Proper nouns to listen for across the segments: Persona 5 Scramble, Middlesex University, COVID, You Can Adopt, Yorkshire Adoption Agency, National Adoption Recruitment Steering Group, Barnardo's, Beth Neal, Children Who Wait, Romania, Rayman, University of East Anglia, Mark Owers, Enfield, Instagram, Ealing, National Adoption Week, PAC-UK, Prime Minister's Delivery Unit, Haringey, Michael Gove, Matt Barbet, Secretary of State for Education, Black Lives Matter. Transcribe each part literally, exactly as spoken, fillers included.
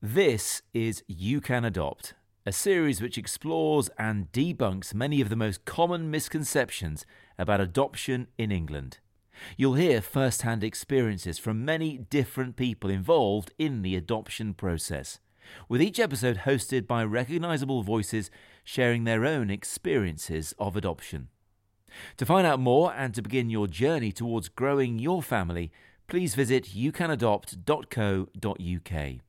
This is You Can Adopt, a series which explores and debunks many of the most common misconceptions about adoption in England. You'll hear first-hand experiences from many different people involved in the adoption process, with each episode hosted by recognisable voices sharing their own experiences of adoption. To find out more and to begin your journey towards growing your family, please visit you can adopt dot co dot u k.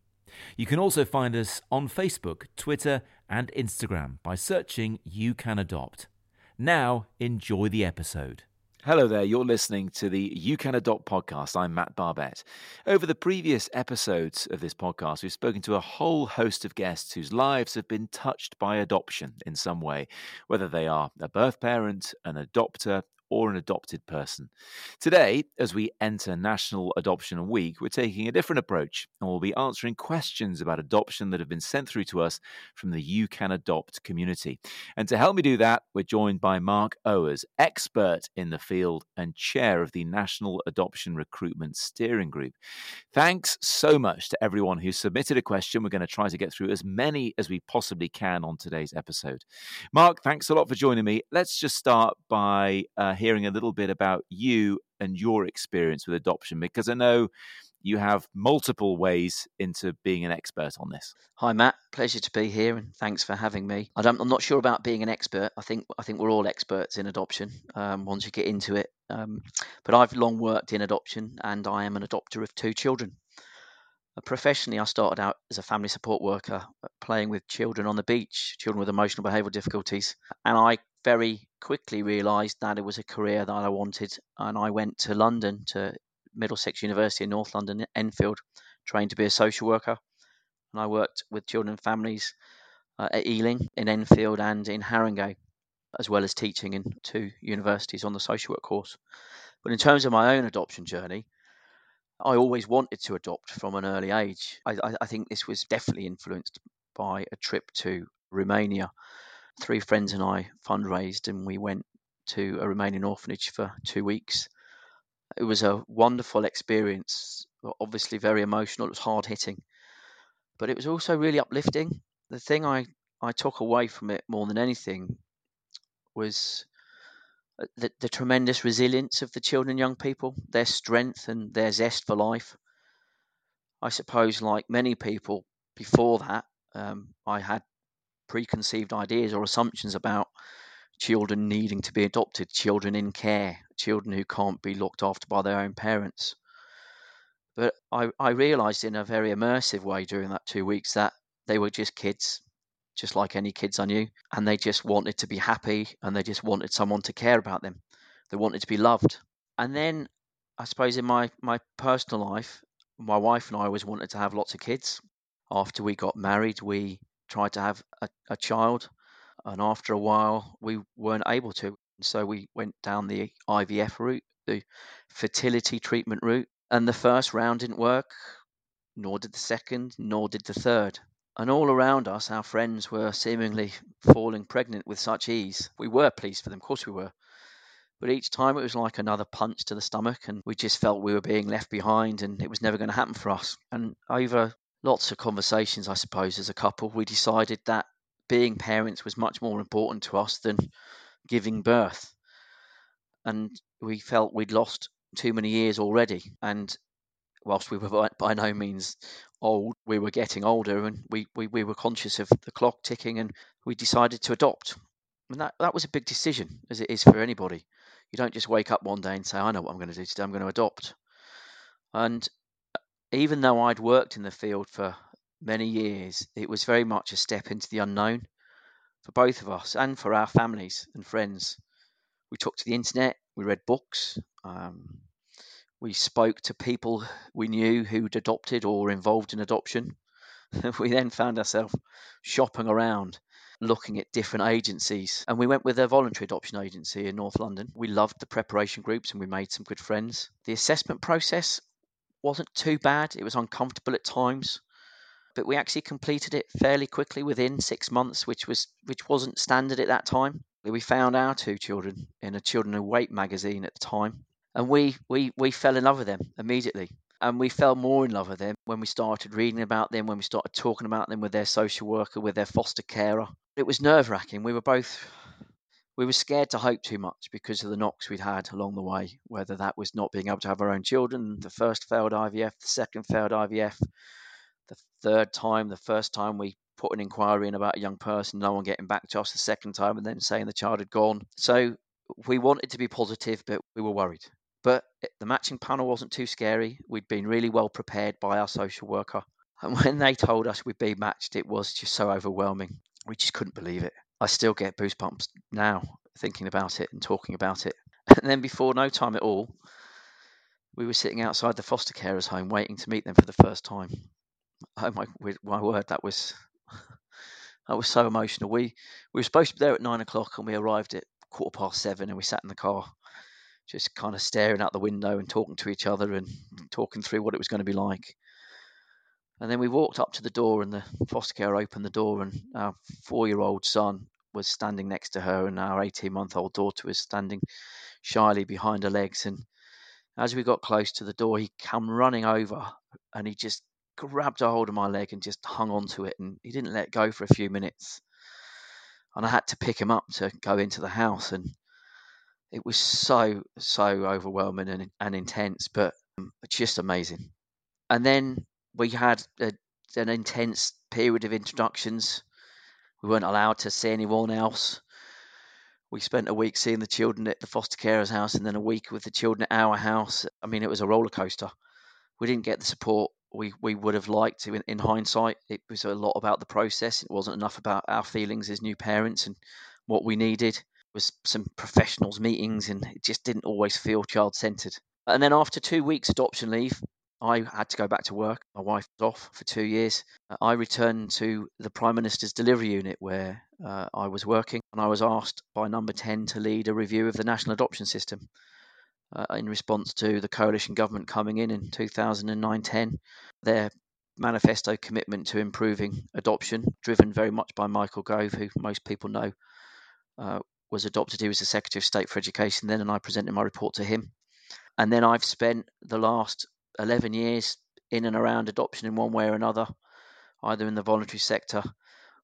You can also find us on Facebook, Twitter and Instagram by searching You Can Adopt. Now, enjoy the episode. Hello there, you're listening to the You Can Adopt podcast. I'm Matt Barbet. Over the previous episodes of this podcast, we've spoken to a whole host of guests whose lives have been touched by adoption in some way, whether they are a birth parent, an adopter, or an adopted person. Today, as we enter National Adoption Week, we're taking a different approach and we'll be answering questions about adoption that have been sent through to us from the You Can Adopt community. And to help me do that, we're joined by Mark Owers, expert in the field and chair of the National Adoption Recruitment Steering Group. Thanks so much to everyone who submitted a question. We're going to try to get through as many as we possibly can on today's episode. Mark, thanks a lot for joining me. Let's just start by uh, hearing a little bit about you and your experience with adoption, because I know you have multiple ways into being an expert on this. Hi, Matt. Pleasure to be here and thanks for having me. I don't, I'm not sure about being an expert. I think I think we're all experts in adoption um, once you get into it. Um, but I've long worked in adoption and I am an adopter of two children. Professionally, I started out as a family support worker, playing with children on the beach, children with emotional behavioural difficulties. And I very quickly realised that it was a career that I wanted. And I went to London, to Middlesex University in North London, Enfield, trained to be a social worker. And I worked with children and families uh, at Ealing, in Enfield and in Haringey, as well as teaching in two universities on the social work course. But in terms of my own adoption journey, I always wanted to adopt from an early age. I, I, I think this was definitely influenced by a trip to Romania. Three friends and I fundraised and we went to a Romanian orphanage for two weeks. It was a wonderful experience, obviously very emotional. It was hard hitting, but it was also really uplifting. The thing I, I took away from it more than anything was The, the tremendous resilience of the children and young people, their strength and their zest for life. I suppose, like many people before that, um, I had preconceived ideas or assumptions about children needing to be adopted, children in care, children who can't be looked after by their own parents. But I, I realised in a very immersive way during that two weeks that they were just kids, just like any kids I knew, and they just wanted to be happy and they just wanted someone to care about them. They wanted to be loved. And then I suppose in my, my personal life, my wife and I always wanted to have lots of kids. After we got married, we tried to have a, a child, and after a while we weren't able to. So we went down the I V F route, the fertility treatment route, and the first round didn't work, nor did the second, nor did the third. And all around us, our friends were seemingly falling pregnant with such ease. We were pleased for them, of course we were. But each time it was like another punch to the stomach and we just felt we were being left behind and it was never going to happen for us. And over lots of conversations, I suppose, as a couple, we decided that being parents was much more important to us than giving birth. And we felt we'd lost too many years already. And whilst we were by no means old, we were getting older and we, we, we were conscious of the clock ticking and we decided to adopt. And that, that was a big decision, as it is for anybody. You don't just wake up one day and say, I know what I'm going to do today, I'm going to adopt. And even though I'd worked in the field for many years, it was very much a step into the unknown for both of us and for our families and friends. We took to the internet, we read books, um, we spoke to people we knew who'd adopted or were involved in adoption. We then found ourselves shopping around, looking at different agencies. And we went with a voluntary adoption agency in North London. We loved the preparation groups and we made some good friends. The assessment process wasn't too bad. It was uncomfortable at times, but we actually completed it fairly quickly within six months, which was which wasn't standard at that time. We found our two children in a Children Who Wait magazine at the time. And we, we, we fell in love with them immediately. And we fell more in love with them when we started reading about them, when we started talking about them with their social worker, with their foster carer. It was nerve-wracking. We were both, we were scared to hope too much because of the knocks we'd had along the way, whether that was not being able to have our own children, the first failed I V F, the second failed I V F, the third time, the first time we put an inquiry in about a young person, no one getting back to us the second time, and then saying the child had gone. So we wanted to be positive, but we were worried. But the matching panel wasn't too scary. We'd been really well prepared by our social worker. And when they told us we'd be matched, it was just so overwhelming. We just couldn't believe it. I still get goosebumps now thinking about it and talking about it. And then before no time at all, we were sitting outside the foster carer's home waiting to meet them for the first time. Oh my, my word, that was that was so emotional. We, we were supposed to be there at nine o'clock and we arrived at quarter past seven and we sat in the car, just kind of staring out the window and talking to each other and talking through what it was going to be like. And then we walked up to the door and the foster care opened the door and our four-year-old son was standing next to her and our eighteen-month-old daughter was standing shyly behind her legs. And as we got close to the door, he came running over and he just grabbed a hold of my leg and just hung onto it. And he didn't let go for a few minutes. And I had to pick him up to go into the house. And it was so, so overwhelming and, and intense, but just amazing. And then we had a, an intense period of introductions. We weren't allowed to see anyone else. We spent a week seeing the children at the foster carer's house and then a week with the children at our house. I mean, it was a roller coaster. We didn't get the support we, we would have liked to in, in hindsight. It was a lot about the process. It wasn't enough about our feelings as new parents and what we needed. Was some professionals meetings and it just didn't always feel child-centred. And then after two weeks adoption leave, I had to go back to work. My wife was off for two years. I returned to the Prime Minister's Delivery Unit where uh, I was working, and I was asked by Number ten to lead a review of the national adoption system uh, in response to the Coalition government coming in in two thousand nine ten. Their manifesto commitment to improving adoption, driven very much by Michael Gove, who most people know, uh, was adopted. He was the Secretary of State for Education then, and I presented my report to him. And then I've spent the last eleven years in and around adoption in one way or another, either in the voluntary sector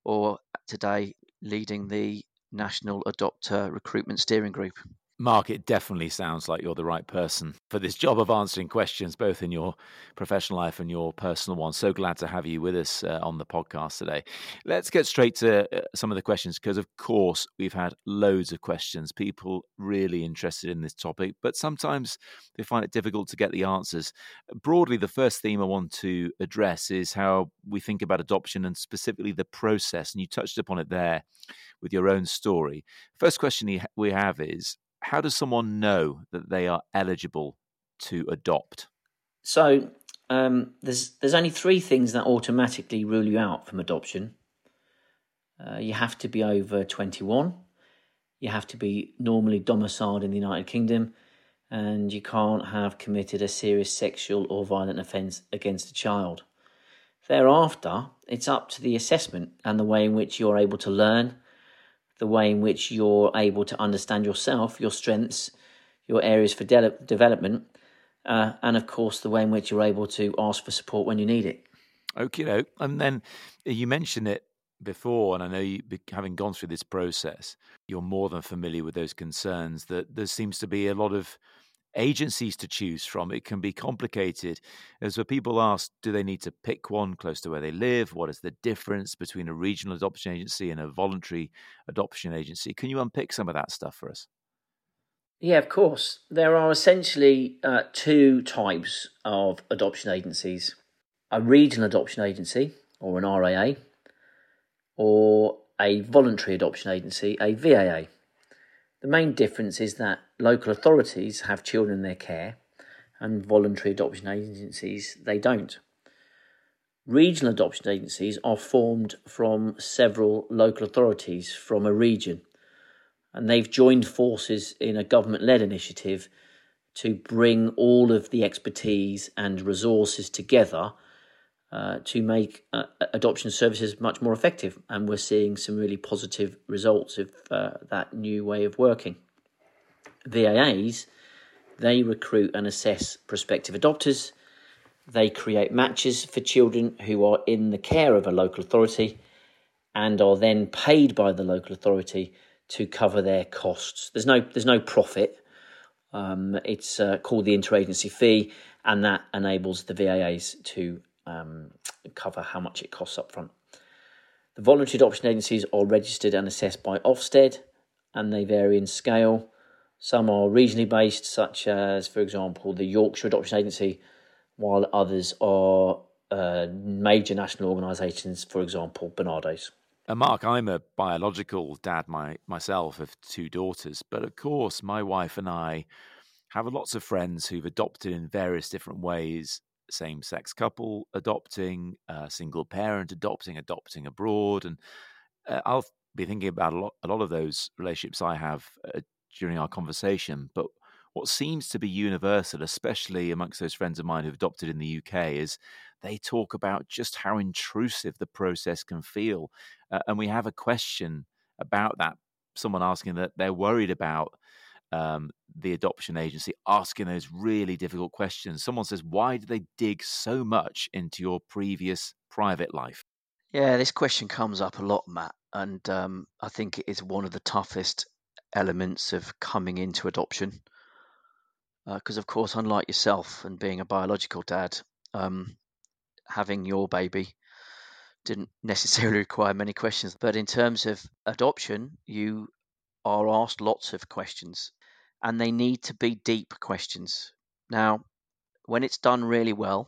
or today leading the National Adoption Recruitment Steering Group. Mark, it definitely sounds like you're the right person for this job of answering questions, both in your professional life and your personal one. So glad to have you with us uh, on the podcast today. Let's get straight to uh, some of the questions, because of course, we've had loads of questions, people really interested in this topic, but sometimes they find it difficult to get the answers. Broadly, the first theme I want to address is how we think about adoption and specifically the process. And you touched upon it there with your own story. First question we have is, how does someone know that they are eligible to adopt? So um, there's there's only three things that automatically rule you out from adoption. Uh, you have to be over twenty-one, you have to be normally domiciled in the United Kingdom, and you can't have committed a serious sexual or violent offence against a child. Thereafter, it's up to the assessment and the way in which you're able to learn, the way in which you're able to understand yourself, your strengths, your areas for de- development, uh, and of course the way in which you're able to ask for support when you need it. Okie doke. And then you mentioned it before, and I know you, having gone through this process, you're more than familiar with those concerns that there seems to be a lot of agencies to choose from. It can be complicated. As when people ask, do they need to pick one close to where they live? What is the difference between a regional adoption agency and a voluntary adoption agency? Can you unpick some of that stuff for us? Yeah, of course. There are essentially uh, two types of adoption agencies. A regional adoption agency, or an R A A, or a voluntary adoption agency, a V A A. The main difference is that local authorities have children in their care and voluntary adoption agencies, they don't. Regional adoption agencies are formed from several local authorities from a region, and they've joined forces in a government-led initiative to bring all of the expertise and resources together uh, to make uh, adoption services much more effective. And we're seeing some really positive results of uh, that new way of working. V A As, they recruit and assess prospective adopters They create matches for children who are in the care of a local authority and are then paid by the local authority to cover their costs. There's no there's no profit. Um, it's uh, called the interagency fee, and that enables the V A As to um, cover how much it costs up front. The voluntary adoption agencies are registered and assessed by Ofsted, and they vary in scale. Some are regionally based, such as, for example, the Yorkshire Adoption Agency, while others are uh, major national organisations, for example, Barnardo's. And Mark, I'm a biological dad my, myself of two daughters, but of course my wife and I have lots of friends who've adopted in various different ways, same-sex couple adopting, uh, single parent adopting, adopting abroad, and uh, I'll be thinking about a lot, a lot of those relationships I have uh, during our conversation, but what seems to be universal, especially amongst those friends of mine who've adopted in the U K, is they talk about just how intrusive the process can feel. Uh, and we have a question about that, someone asking that they're worried about um, the adoption agency asking those really difficult questions. Someone says, why do they dig so much into your previous private life? Yeah, this question comes up a lot, Matt. And um, I think it is one of the toughest elements of coming into adoption. Because, uh, of course, unlike yourself and being a biological dad, um, having your baby didn't necessarily require many questions. But in terms of adoption, you are asked lots of questions, and they need to be deep questions. Now, when it's done really well,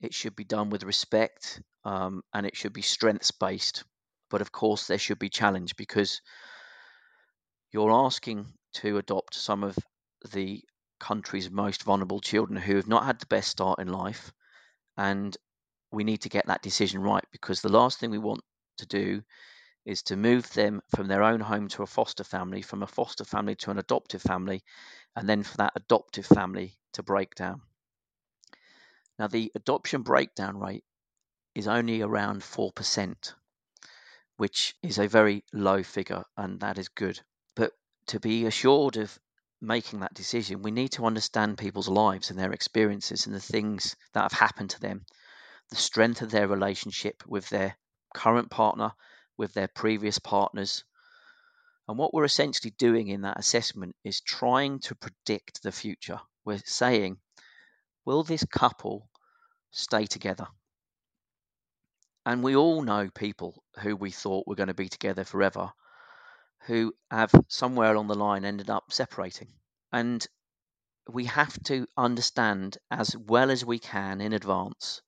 it should be done with respect, um, and it should be strengths-based. But, of course, there should be challenge, because you're asking to adopt some of the country's most vulnerable children who have not had the best start in life, and we need to get that decision right, because the last thing we want to do is to move them from their own home to a foster family, from a foster family to an adoptive family, and then for that adoptive family to break down. Now, the adoption breakdown rate is only around four percent, which is a very low figure, and that is good. But to be assured of making that decision, we need to understand people's lives and their experiences and the things that have happened to them, the strength of their relationship with their current partner, with their previous partners. And what we're essentially doing in that assessment is trying to predict the future. We're saying, will this couple stay together? And we all know people who we thought were going to be together forever who have somewhere along the line ended up separating. And we have to understand as well as we can in advance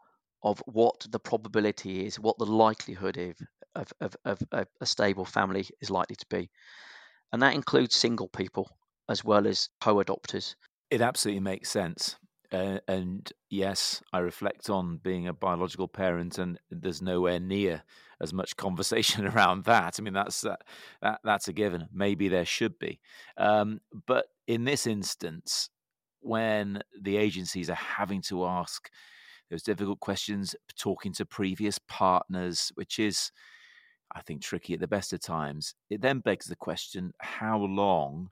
of what the probability is, what the likelihood is of, of, of, of a stable family is likely to be. And that includes single people as well as co-adopters. It absolutely makes sense. Uh, and yes, I reflect on being a biological parent, and there's nowhere near as much conversation around that. I mean, that's uh, that, that's a given. Maybe there should be. Um, but in this instance, when the agencies are having to ask those difficult questions, talking to previous partners, which is, I think, tricky at the best of times, it then begs the question, how long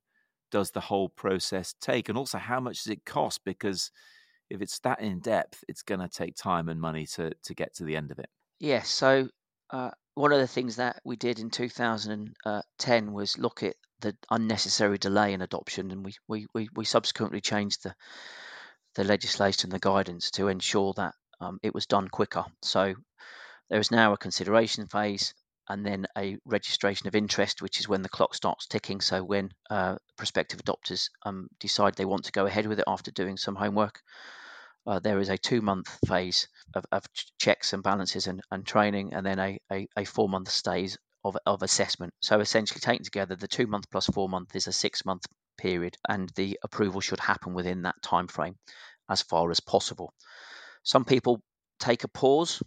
does the whole process take? And also, how much does it cost? Because if it's that in depth, it's going to take time and money to, to get to the end of it. Yes. Yeah, so uh, one of the things that we did in two thousand ten was look at the unnecessary delay in adoption. And we, we, we, we subsequently changed the, the legislation, the guidance to ensure that um, it was done quicker. So there is now a consideration phase, and then a registration of interest, which is when the clock starts ticking. So when uh, prospective adopters um, decide they want to go ahead with it after doing some homework, uh, there is a two-month phase of, of checks and balances and, and training, and then a, a, a four-month stays of, of assessment. So essentially, taken together, the two-month plus four-month is a six-month period, and the approval should happen within that time frame as far as possible. Some people take a pause.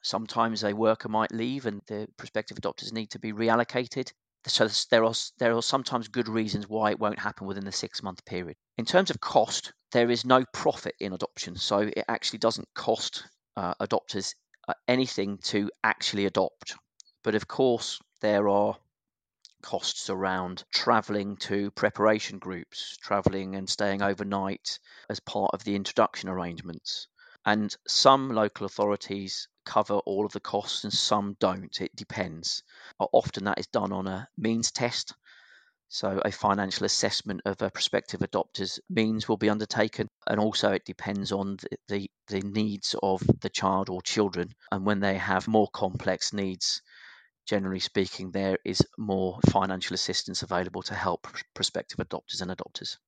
Sometimes a worker might leave and the prospective adopters need to be reallocated. So there are there are sometimes good reasons why it won't happen within the six-month period. In terms of cost, there is no profit in adoption. So it actually doesn't cost uh, adopters uh, anything to actually adopt. But of course, there are costs around travelling to preparation groups, travelling and staying overnight as part of the introduction arrangements. And some local authorities cover all of the costs and some don't. It depends. Often that is done on a means test. So a financial assessment of a prospective adopter's means will be undertaken. And also it depends on the, the, the needs of the child or children. And when they have more complex needs, generally speaking, there is more financial assistance available to help prospective adopters and adopters.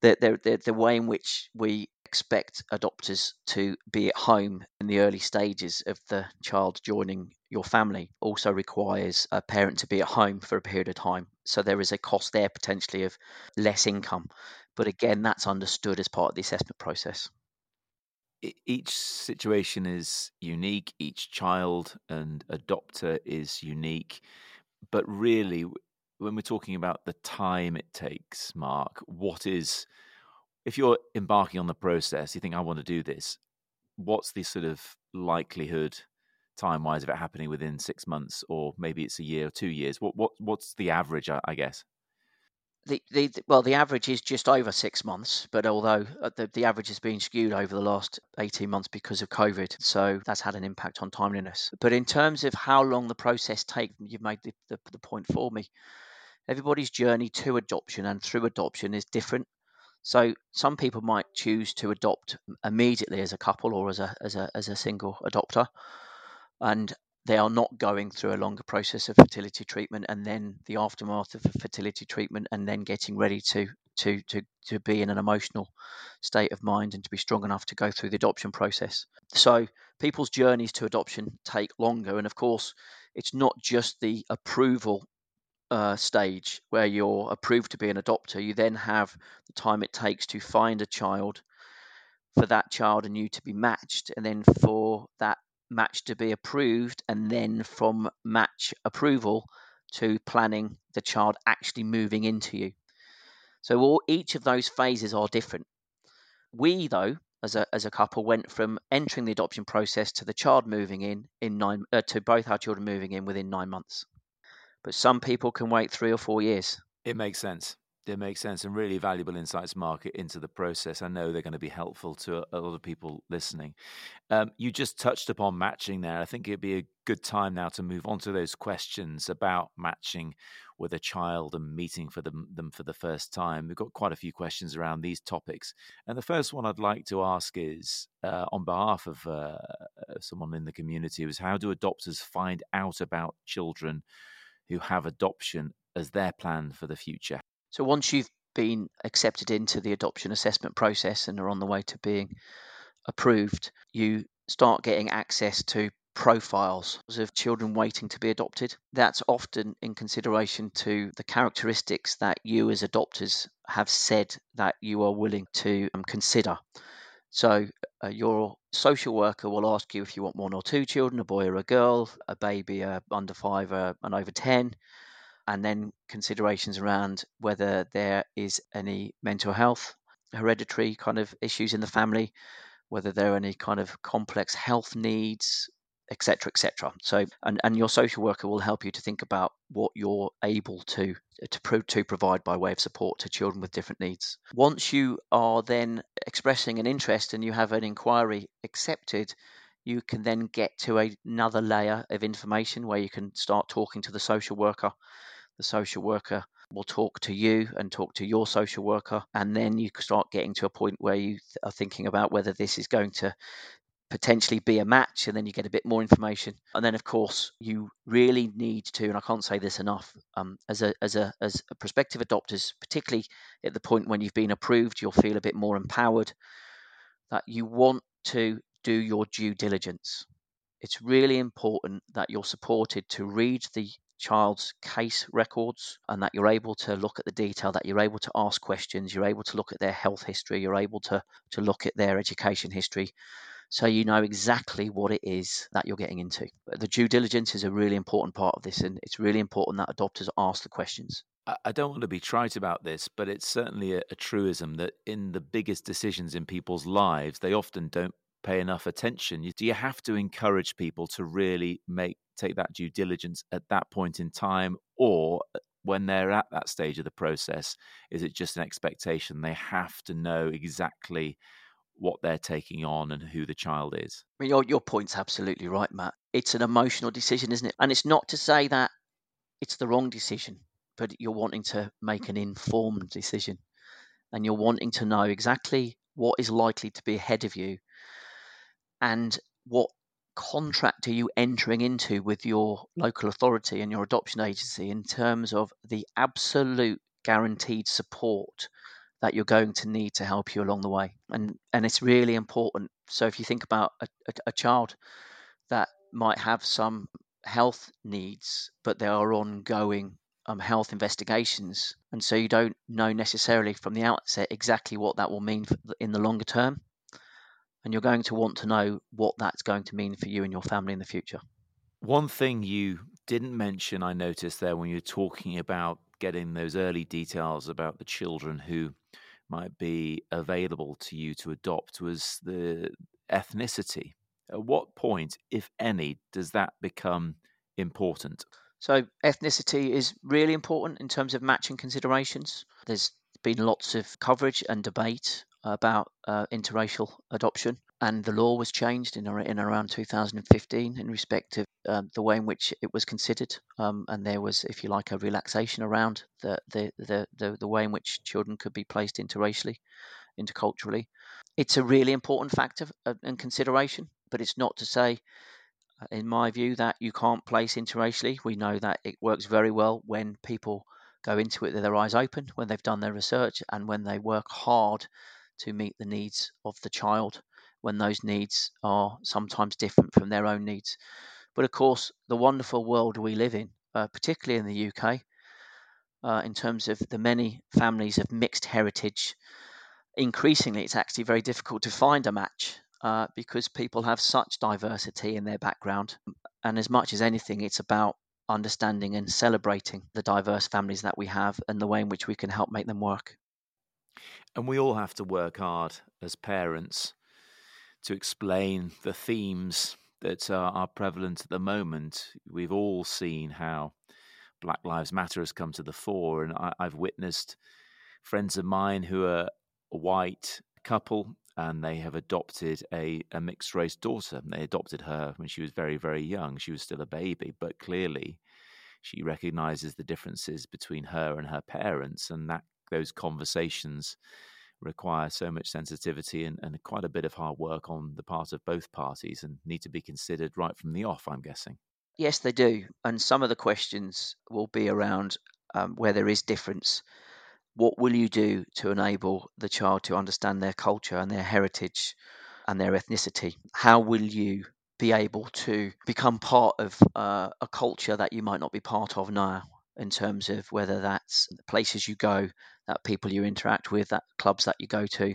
The, the, the, the way in which we expect adopters to be at home in the early stages of the child joining your family also requires a parent to be at home for a period of time. So there is a cost there potentially of less income. But again, that's understood as part of the assessment process. Each situation is unique, each child and adopter is unique. But really, when we're talking about the time it takes, Mark, what is... if you're embarking on the process, you think, I want to do this, what's the sort of likelihood time-wise of it happening within six months or maybe it's a year or two years? What what What's the average, I, I guess? The, the Well, the average is just over six months, but although the, the average has been skewed over the last eighteen months because of COVID, so that's had an impact on timeliness. But in terms of how long the process takes, you've made the, the, the point for me. Everybody's journey to adoption and through adoption is different. So some people might choose to adopt immediately as a couple or as a as a as a single adopter, and they are not going through a longer process of fertility treatment and then the aftermath of fertility treatment and then getting ready to to to to be in an emotional state of mind and to be strong enough to go through the adoption process. So people's journeys to adoption take longer, and of course, it's not just the approval Uh, stage where you're approved to be an adopter. You then have the time it takes to find a child, for that child and you to be matched, and then for that match to be approved, and then from match approval to planning the child actually moving into you. So all each of those phases are different. We though, as a as a couple, went from entering the adoption process to the child moving in in nine uh, to both our children moving in within nine months. But some people can wait three or four years. It makes sense. It makes sense. And really valuable insights, Mark, into the process. I know they're going to be helpful to a lot of people listening. Um, you just touched upon matching there. I think it'd be a good time now to move on to those questions about matching with a child and meeting for them, them for the first time. We've got quite a few questions around these topics. And the first one I'd like to ask is, uh, on behalf of uh, someone in the community, was how do adopters find out about children who have adoption as their plan for the future? So once you've been accepted into the adoption assessment process and are on the way to being approved, you start getting access to profiles of children waiting to be adopted. That's often in consideration to the characteristics that you as adopters have said that you are willing to um, consider. So uh, your social worker will ask you if you want one or two children, a boy or a girl, a baby, a under five, a, an over ten, and then considerations around whether there is any mental health, hereditary kind of issues in the family, whether there are any kind of complex health needs, et cetera, et cetera. So, and, and your social worker will help you to think about what you're able to to, pro- to provide by way of support to children with different needs. Once you are then expressing an interest and you have an inquiry accepted, you can then get to a, another layer of information where you can start talking to the social worker. The social worker will talk to you and talk to your social worker, and then you start getting to a point where you are thinking about whether this is going to potentially be a match, and then you get a bit more information. And then of course you really need to, and I can't say this enough, um, as a as a as a prospective adopters, particularly at the point when you've been approved, you'll feel a bit more empowered, that you want to do your due diligence. It's really important that you're supported to read the child's case records and that you're able to look at the detail, that you're able to ask questions, you're able to look at their health history, you're able to to look at their education history, so you know exactly what it is that you're getting into. The due diligence is a really important part of this, and it's really important that adopters ask the questions. I don't want to be trite about this, but it's certainly a, a truism that in the biggest decisions in people's lives, they often don't pay enough attention. You, do you have to encourage people to really make take that due diligence at that point in time, or when they're at that stage of the process, is it just an expectation they have to know exactly what they're taking on and who the child is. I mean, your, your point's absolutely right, Matt. It's an emotional decision, isn't it? And it's not to say that it's the wrong decision, but you're wanting to make an informed decision and you're wanting to know exactly what is likely to be ahead of you and what contract are you entering into with your local authority and your adoption agency in terms of the absolute guaranteed support that you're going to need to help you along the way. And and it's really important. So if you think about a, a, a child that might have some health needs, but there are ongoing um, health investigations. And so you don't know necessarily from the outset exactly what that will mean for the, in the longer term. And you're going to want to know what that's going to mean for you and your family in the future. One thing you didn't mention, I noticed there when you were talking about getting those early details about the children who might be available to you to adopt, was the ethnicity. At what point, if any, does that become important? So ethnicity is really important in terms of matching considerations. There's been lots of coverage and debate about uh, interracial adoption, and the law was changed in, in around two thousand fifteen in respect of uh, the way in which it was considered, um, and there was, if you like, a relaxation around the the, the the the way in which children could be placed interracially, interculturally. It's a really important factor and consideration, but it's not to say, in my view, that you can't place interracially. We know that it works very well when people go into it with their eyes open, when they've done their research, and when they work hard to meet the needs of the child, when those needs are sometimes different from their own needs. But of course, the wonderful world we live in, uh, particularly in the U K, uh, in terms of the many families of mixed heritage, increasingly it's actually very difficult to find a match uh, because people have such diversity in their background. And as much as anything, it's about understanding and celebrating the diverse families that we have and the way in which we can help make them work. And we all have to work hard as parents to explain the themes that are prevalent at the moment. We've all seen how Black Lives Matter has come to the fore, and I've witnessed friends of mine who are a white couple and they have adopted a, a mixed-race daughter. They adopted her when she was very, very young. She was still a baby, but clearly she recognises the differences between her and her parents, and that those conversations require so much sensitivity and, and quite a bit of hard work on the part of both parties, and need to be considered right from the off, I'm guessing. Yes, they do. And some of the questions will be around um, where there is difference. What will you do to enable the child to understand their culture and their heritage and their ethnicity? How will you be able to become part of uh, a culture that you might not be part of now? In terms of whether that's the places you go, that people you interact with, that clubs that you go to,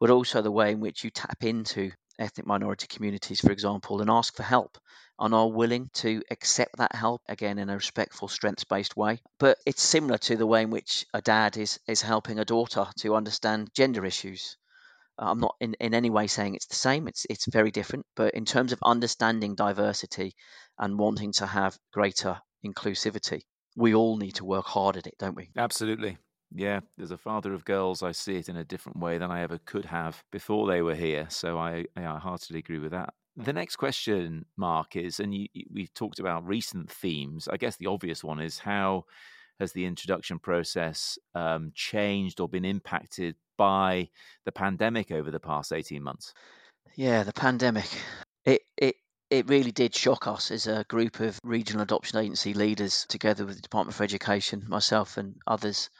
but also the way in which you tap into ethnic minority communities, for example, and ask for help and are willing to accept that help, again, in a respectful, strengths-based way. But it's similar to the way in which a dad is is helping a daughter to understand gender issues. I'm not in, in any way saying it's the same. It's it's very different. But in terms of understanding diversity and wanting to have greater inclusivity, we all need to work hard at it, don't we? Absolutely. Yeah. As a father of girls, I see it in a different way than I ever could have before they were here. So I, I heartily agree with that. The next question, Mark, is, and you, we've talked about recent themes. I guess the obvious one is, how has the introduction process um, changed or been impacted by the pandemic over the past eighteen months? Yeah, the pandemic. It, it, It really did shock us as a group of regional adoption agency leaders, together with the Department for Education, myself and others,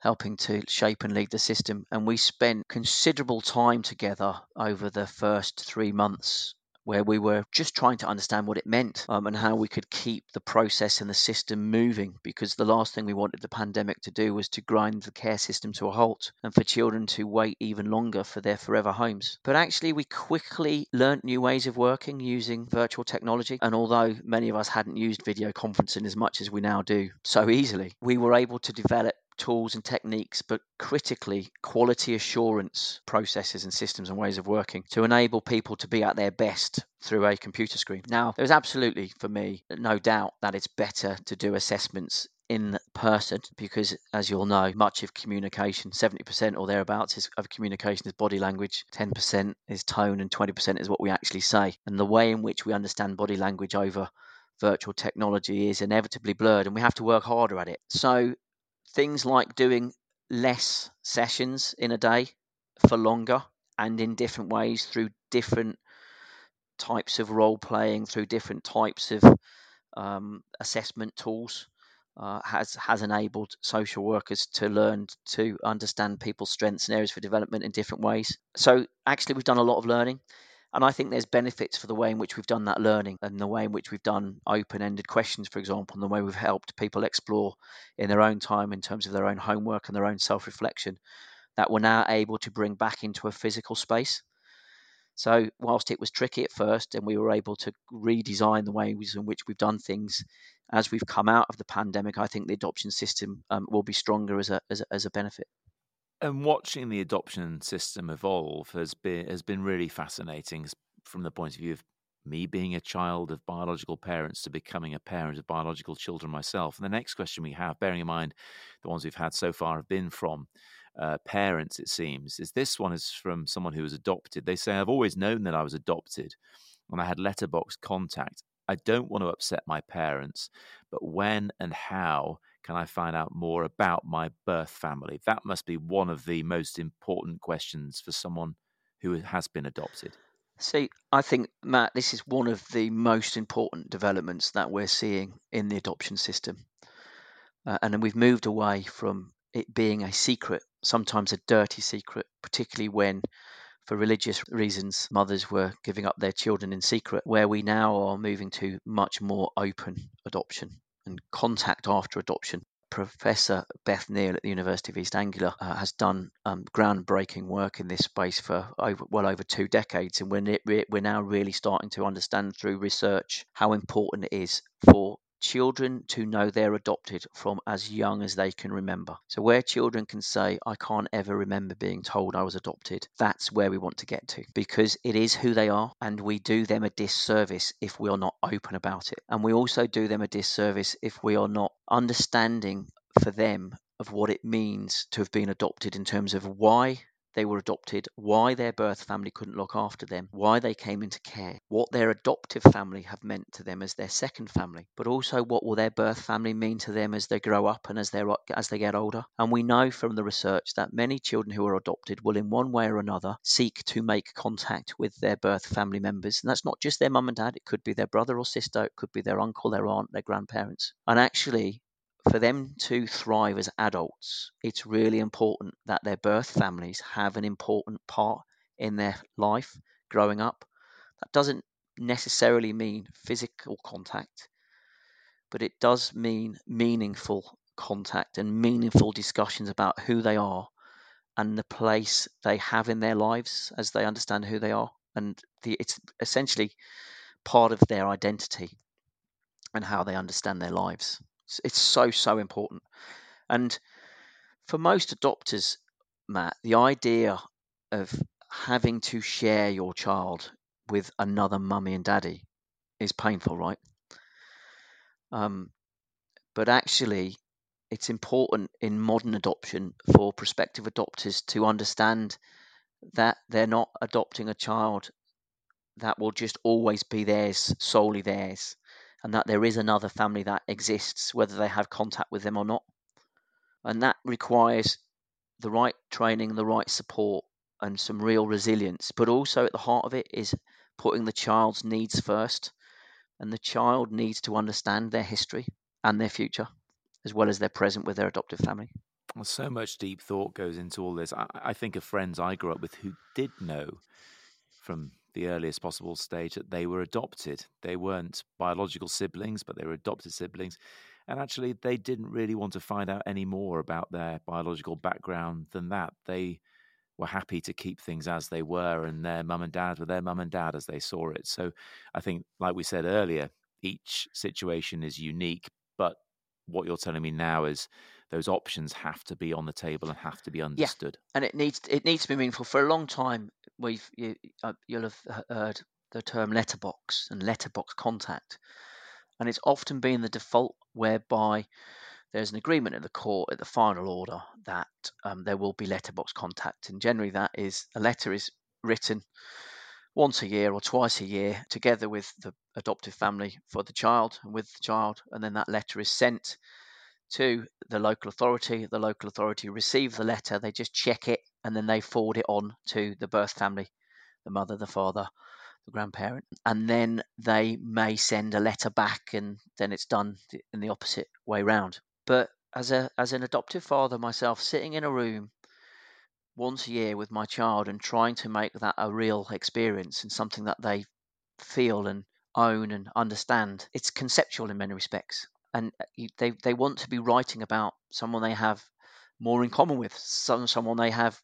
helping to shape and lead the system. And we spent considerable time together over the first three months where we were just trying to understand what it meant um, and how we could keep the process and the system moving, because the last thing we wanted the pandemic to do was to grind the care system to a halt and for children to wait even longer for their forever homes. But actually, we quickly learnt new ways of working using virtual technology. And although many of us hadn't used video conferencing as much as we now do so easily, we were able to develop tools and techniques, but critically quality assurance processes and systems and ways of working to enable people to be at their best through a computer screen. Now, there's absolutely, for me, no doubt that it's better to do assessments in person, because as you'll know, much of communication, seventy percent or thereabouts is, of communication is body language, ten percent is tone, and twenty percent is what we actually say. And the way in which we understand body language over virtual technology is inevitably blurred, and we have to work harder at it. So things like doing less sessions in a day for longer, and in different ways, through different types of role playing, through different types of um, assessment tools, uh, has has enabled social workers to learn to understand people's strengths and areas for development in different ways. So actually, we've done a lot of learning. And I think there's benefits for the way in which we've done that learning, and the way in which we've done open-ended questions, for example, and the way we've helped people explore in their own time in terms of their own homework and their own self-reflection that we're now able to bring back into a physical space. So whilst it was tricky at first and we were able to redesign the ways in which we've done things, as we've come out of the pandemic, I think the adoption system um, will be stronger as a, as a, as a benefit. And watching the adoption system evolve has been has been really fascinating, from the point of view of me being a child of biological parents to becoming a parent of biological children myself. And the next question we have, bearing in mind the ones we've had so far have been from uh, parents, it seems, is this one is from someone who was adopted. They say, I've always known that I was adopted when I had letterbox contact. I don't want to upset my parents, but when and how can I find out more about my birth family? That must be one of the most important questions for someone who has been adopted. See, I think, Matt, this is one of the most important developments that we're seeing in the adoption system. Uh, and then we've moved away from it being a secret, sometimes a dirty secret, particularly when, for religious reasons, mothers were giving up their children in secret, where we now are moving to much more open adoption and contact after adoption. Professor Beth Neal at the University of East Anglia uh, has done um, groundbreaking work in this space for over, well over two decades, and we're, ne- we're now really starting to understand through research how important it is for children to know they're adopted from as young as they can remember. So where children can say, I can't ever remember being told I was adopted, that's where we want to get to, because it is who they are, and we do them a disservice if we are not open about it. And we also do them a disservice if we are not understanding for them of what it means to have been adopted in terms of why they were adopted, why their birth family couldn't look after them, why they came into care, what their adoptive family have meant to them as their second family, but also what will their birth family mean to them as they grow up and as they as they get older. And we know from the research that many children who are adopted will in one way or another seek to make contact with their birth family members. And that's not just their mum and dad, it could be their brother or sister, it could be their uncle, their aunt, their grandparents. And actually, for them to thrive as adults, it's really important that their birth families have an important part in their life growing up. That doesn't necessarily mean physical contact, but it does mean meaningful contact and meaningful discussions about who they are and the place they have in their lives as they understand who they are. And the, it's essentially part of their identity and how they understand their lives. It's so, so important. And for most adopters, Matt, the idea of having to share your child with another mummy and daddy is painful, right? Um, but actually, it's important in modern adoption for prospective adopters to understand that they're not adopting a child that will just always be theirs, solely theirs, and that there is another family that exists, whether they have contact with them or not. And that requires the right training, the right support, and some real resilience. But also at the heart of it is putting the child's needs first. And the child needs to understand their history and their future, as well as their present with their adoptive family. Well, so much deep thought goes into all this. I, I think of friends I grew up with who did know from the earliest possible stage that they were adopted. They weren't biological siblings, but they were adopted siblings. And actually, they didn't really want to find out any more about their biological background than that. They were happy to keep things as they were, and their mum and dad were their mum and dad as they saw it. So I think, like we said earlier, each situation is unique, but what you're telling me now is those options have to be on the table and have to be understood. Yeah. And it needs it needs to be meaningful. For a long time, we've you, uh, you'll have heard the term letterbox and letterbox contact, and it's often been the default whereby there's an agreement at the court at the final order that um, there will be letterbox contact, and generally that is a letter is written once a year or twice a year together with the adoptive family for the child and with the child, and then that letter is sent to the local authority. The local authority receive the letter, they just check it, and then they forward it on to the birth family, the mother, the father, the grandparent, and then they may send a letter back, and then it's done in the opposite way round. But as a as an adoptive father myself, sitting in a room once a year with my child and trying to make that a real experience and something that they feel and own and understand, it's conceptual in many respects. And they, they want to be writing about someone they have more in common with, some, someone they have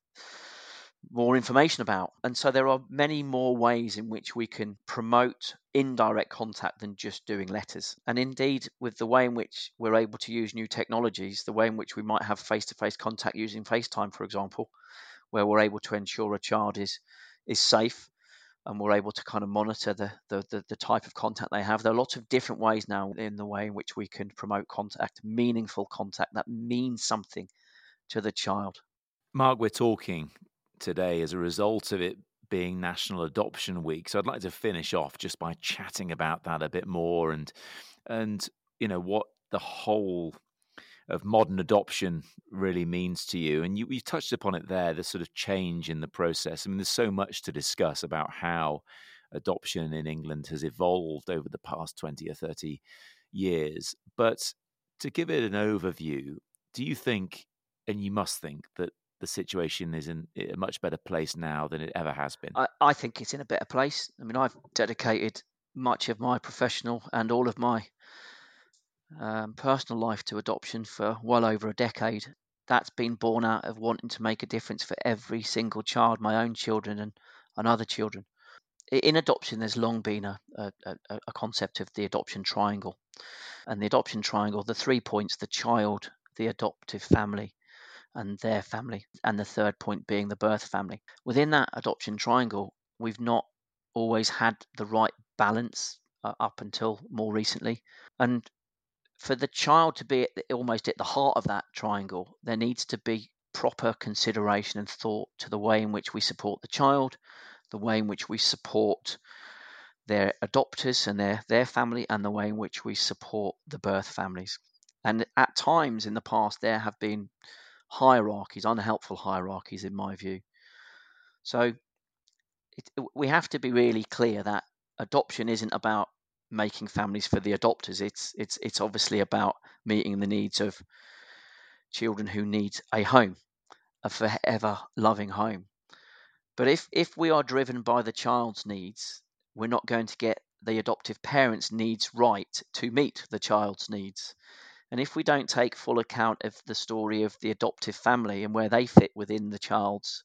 more information about. And so there are many more ways in which we can promote indirect contact than just doing letters. And indeed, with the way in which we're able to use new technologies, the way in which we might have face-to-face contact using FaceTime, for example, where we're able to ensure a child is is safe, and we're able to kind of monitor the, the, the, the type of contact they have. There are lots of different ways now in the way in which we can promote contact, meaningful contact that means something to the child. Mark, we're talking today as a result of it being National Adoption Week. So I'd like to finish off just by chatting about that a bit more and, and you know, what the whole of modern adoption really means to you. And you, you touched upon it there, the sort of change in the process. I mean, there's so much to discuss about how adoption in England has evolved over the past twenty or thirty years. But to give it an overview, do you think, and you must think, that the situation is in a much better place now than it ever has been? I, I think it's in a better place. I mean, I've dedicated much of my professional and all of my Um, personal life to adoption for well over a decade. That's been born out of wanting to make a difference for every single child, my own children and, and other children. In adoption, there's long been a, a, a concept of the adoption triangle. And the adoption triangle, the three points, the child, the adoptive family and their family, and the third point being the birth family. Within that adoption triangle, we've not always had the right balance uh, up until more recently. And for the child to be at the, almost at the heart of that triangle, there needs to be proper consideration and thought to the way in which we support the child, the way in which we support their adopters and their, their family, and the way in which we support the birth families. And at times in the past, there have been hierarchies, unhelpful hierarchies in my view. So it, we have to be really clear that adoption isn't about making families for the adopters. It's it's it's obviously about meeting the needs of children who need a home, a forever loving home. But if if we are driven by the child's needs, we're not going to get the adoptive parents' needs right to meet the child's needs. And if we don't take full account of the story of the adoptive family and where they fit within the child's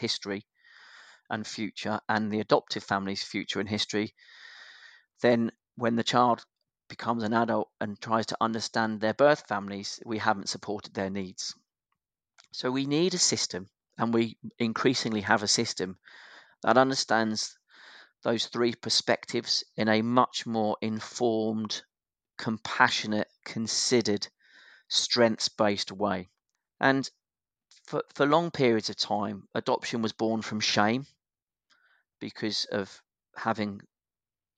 history and future, and the adoptive family's future and history, then when the child becomes an adult and tries to understand their birth families, we haven't supported their needs. So we need a system, and we increasingly have a system that understands those three perspectives in a much more informed, compassionate, considered, strengths-based way. And for, for long periods of time, adoption was born from shame because of having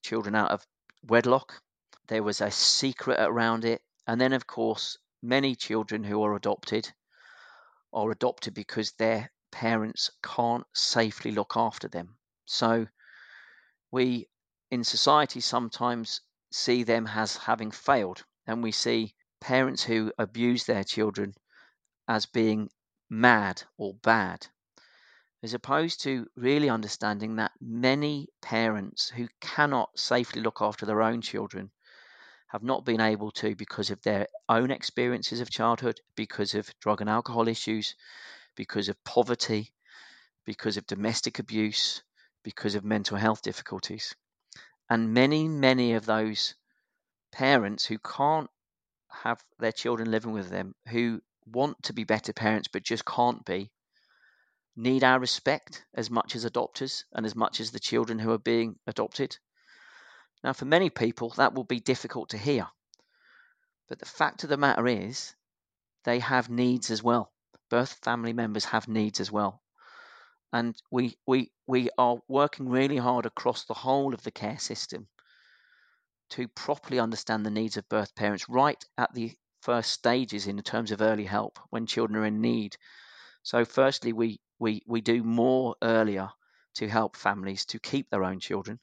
children out of wedlock. There was a secret around it. And then, of course, many children who are adopted are adopted because their parents can't safely look after them. So we in society sometimes see them as having failed. And we see parents who abuse their children as being mad or bad, as opposed to really understanding that many parents who cannot safely look after their own children have not been able to because of their own experiences of childhood, because of drug and alcohol issues, because of poverty, because of domestic abuse, because of mental health difficulties. And many, many of those parents who can't have their children living with them, who want to be better parents but just can't be, need our respect as much as adopters and as much as the children who are being adopted. Now, for many people, that will be difficult to hear. But the fact of the matter is they have needs as well. Birth family members have needs as well. And we we we are working really hard across the whole of the care system to properly understand the needs of birth parents right at the first stages in terms of early help when children are in need. So firstly, we we we do more earlier to help families to keep their own children.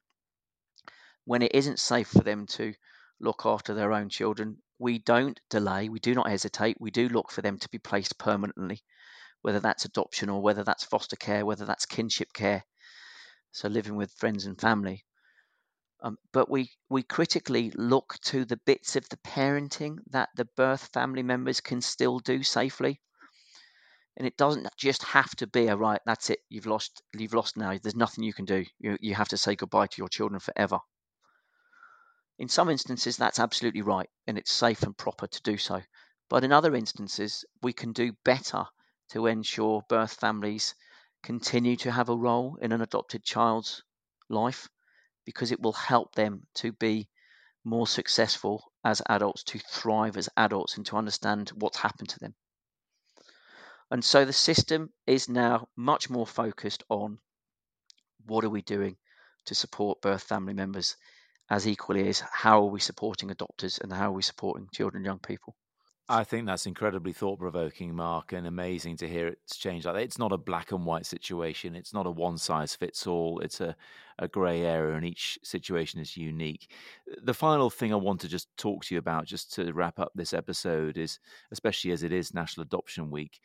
When it isn't safe for them to look after their own children, we don't delay, we do not hesitate, we do look for them to be placed permanently, whether that's adoption or whether that's foster care, whether that's kinship care, so living with friends and family. Um, but we, we critically look to the bits of the parenting that the birth family members can still do safely. And it doesn't just have to be a right, that's it, you've lost, you've lost now, there's nothing you can do. You, you have to say goodbye to your children forever. In some instances, that's absolutely right, and it's safe and proper to do so. But in other instances, we can do better to ensure birth families continue to have a role in an adopted child's life, because it will help them to be more successful as adults, to thrive as adults, and to understand what's happened to them. And so the system is now much more focused on what are we doing to support birth family members, as equally as how are we supporting adopters and how are we supporting children and young people. I think that's incredibly thought-provoking, Mark, and amazing to hear it's changed like that. It's not a black and white situation. It's not a one-size-fits-all. It's a, a grey area, and each situation is unique. The final thing I want to just talk to you about, just to wrap up this episode, is, especially as it is National Adoption Week,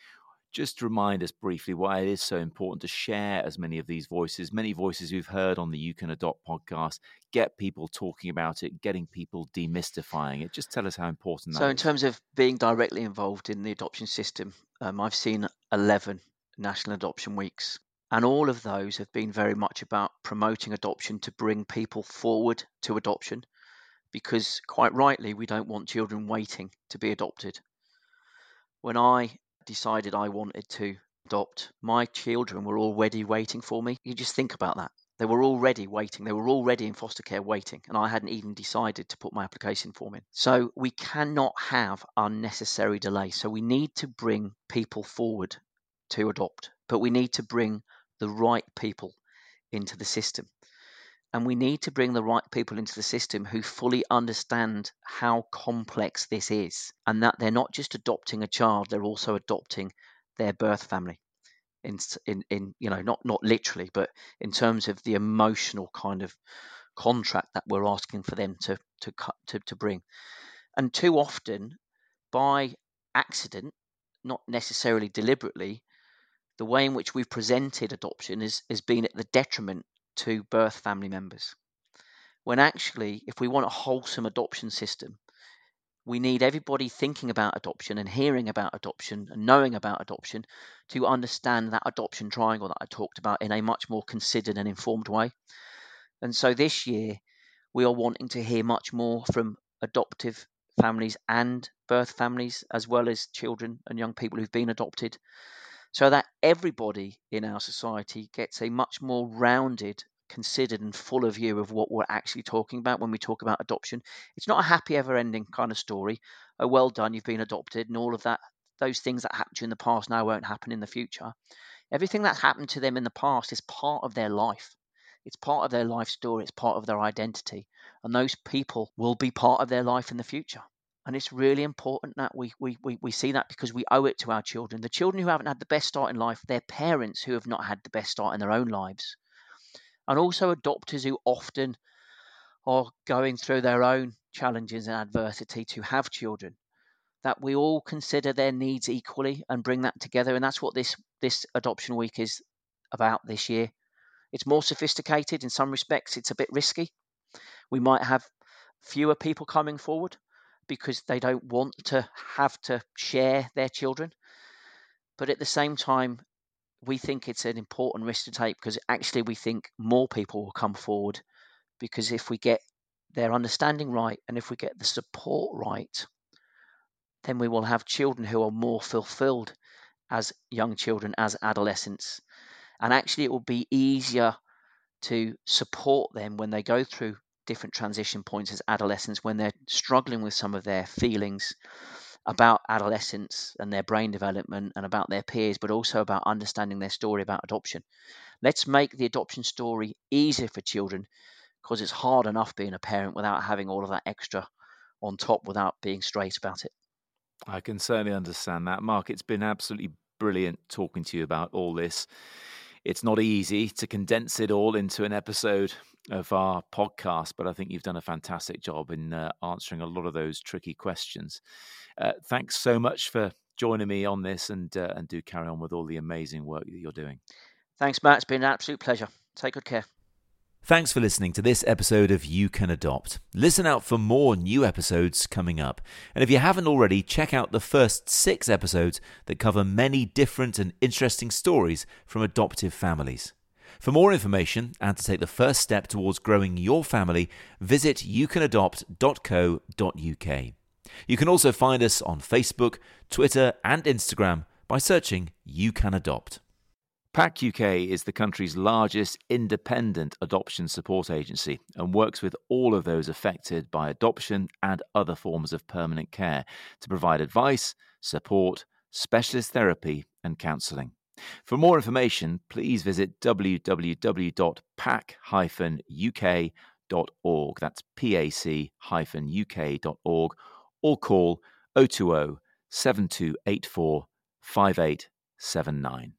just remind us briefly why it is so important to share as many of these voices, many voices we've heard on the You Can Adopt podcast, get people talking about it, getting people demystifying it. Just tell us how important that is. So in terms of being directly involved in the adoption system, um, I've seen eleven National Adoption Weeks, and all of those have been very much about promoting adoption to bring people forward to adoption, because quite rightly, we don't want children waiting to be adopted. When I decided I wanted to adopt, my children were already waiting for me. You just think about that. They were already waiting. They were already in foster care waiting, and I hadn't even decided to put my application form in. So we cannot have unnecessary delay. So we need to bring people forward to adopt, but we need to bring the right people into the system. And we need to bring the right people into the system who fully understand how complex this is, and that they're not just adopting a child, they're also adopting their birth family. In, in, in you know, not, not literally, but in terms of the emotional kind of contract that we're asking for them to to to, to bring. And too often, by accident, not necessarily deliberately, the way in which we've presented adoption is has been at the detriment to birth family members, when actually, if we want a wholesome adoption system, we need everybody thinking about adoption and hearing about adoption and knowing about adoption to understand that adoption triangle that I talked about in a much more considered and informed way. And so this year, we are wanting to hear much more from adoptive families and birth families, as well as children and young people who've been adopted, so that everybody in our society gets a much more rounded, considered and fuller view of what we're actually talking about when we talk about adoption. It's not a happy ever-ending kind of story. Oh, well done, you've been adopted, and all of that, those things that happened to you in the past now won't happen in the future. Everything that's happened to them in the past is part of their life. It's part of their life story. It's part of their identity. And those people will be part of their life in the future. And it's really important that we, we we we see that, because we owe it to our children. The children who haven't had the best start in life, their parents who have not had the best start in their own lives, and also adopters who often are going through their own challenges and adversity to have children, that we all consider their needs equally and bring that together. And that's what this, this Adoption Week is about this year. It's more sophisticated in some respects. It's a bit risky. We might have fewer people coming forward, because they don't want to have to share their children. But at the same time, we think it's an important risk to take, because actually we think more people will come forward, because if we get their understanding right and if we get the support right, then we will have children who are more fulfilled as young children, as adolescents. And actually it will be easier to support them when they go through different transition points as adolescents, when they're struggling with some of their feelings about adolescence and their brain development and about their peers, but also about understanding their story about adoption. Let's make the adoption story easier for children, because it's hard enough being a parent without having all of that extra on top, without being straight about it. I can certainly understand that. Mark, it's been absolutely brilliant talking to you about all this. It's not easy to condense it all into an episode of our podcast, but I think you've done a fantastic job in uh, answering a lot of those tricky questions. Uh, thanks so much for joining me on this, and uh, and do carry on with all the amazing work that you're doing. Thanks, Matt. It's been an absolute pleasure. Take good care. Thanks for listening to this episode of You Can Adopt. Listen out for more new episodes coming up. And if you haven't already, check out the first six episodes that cover many different and interesting stories from adoptive families. For more information and to take the first step towards growing your family, visit you can adopt dot co dot u k. You can also find us on Facebook, Twitter and Instagram by searching You Can Adopt. P A C U K is the country's largest independent adoption support agency and works with all of those affected by adoption and other forms of permanent care to provide advice, support, specialist therapy and counselling. For more information, please visit w w w dot pac dash u k dot org, that's pac dash u k dot org, or call oh two oh, seven two eight four, five eight seven nine.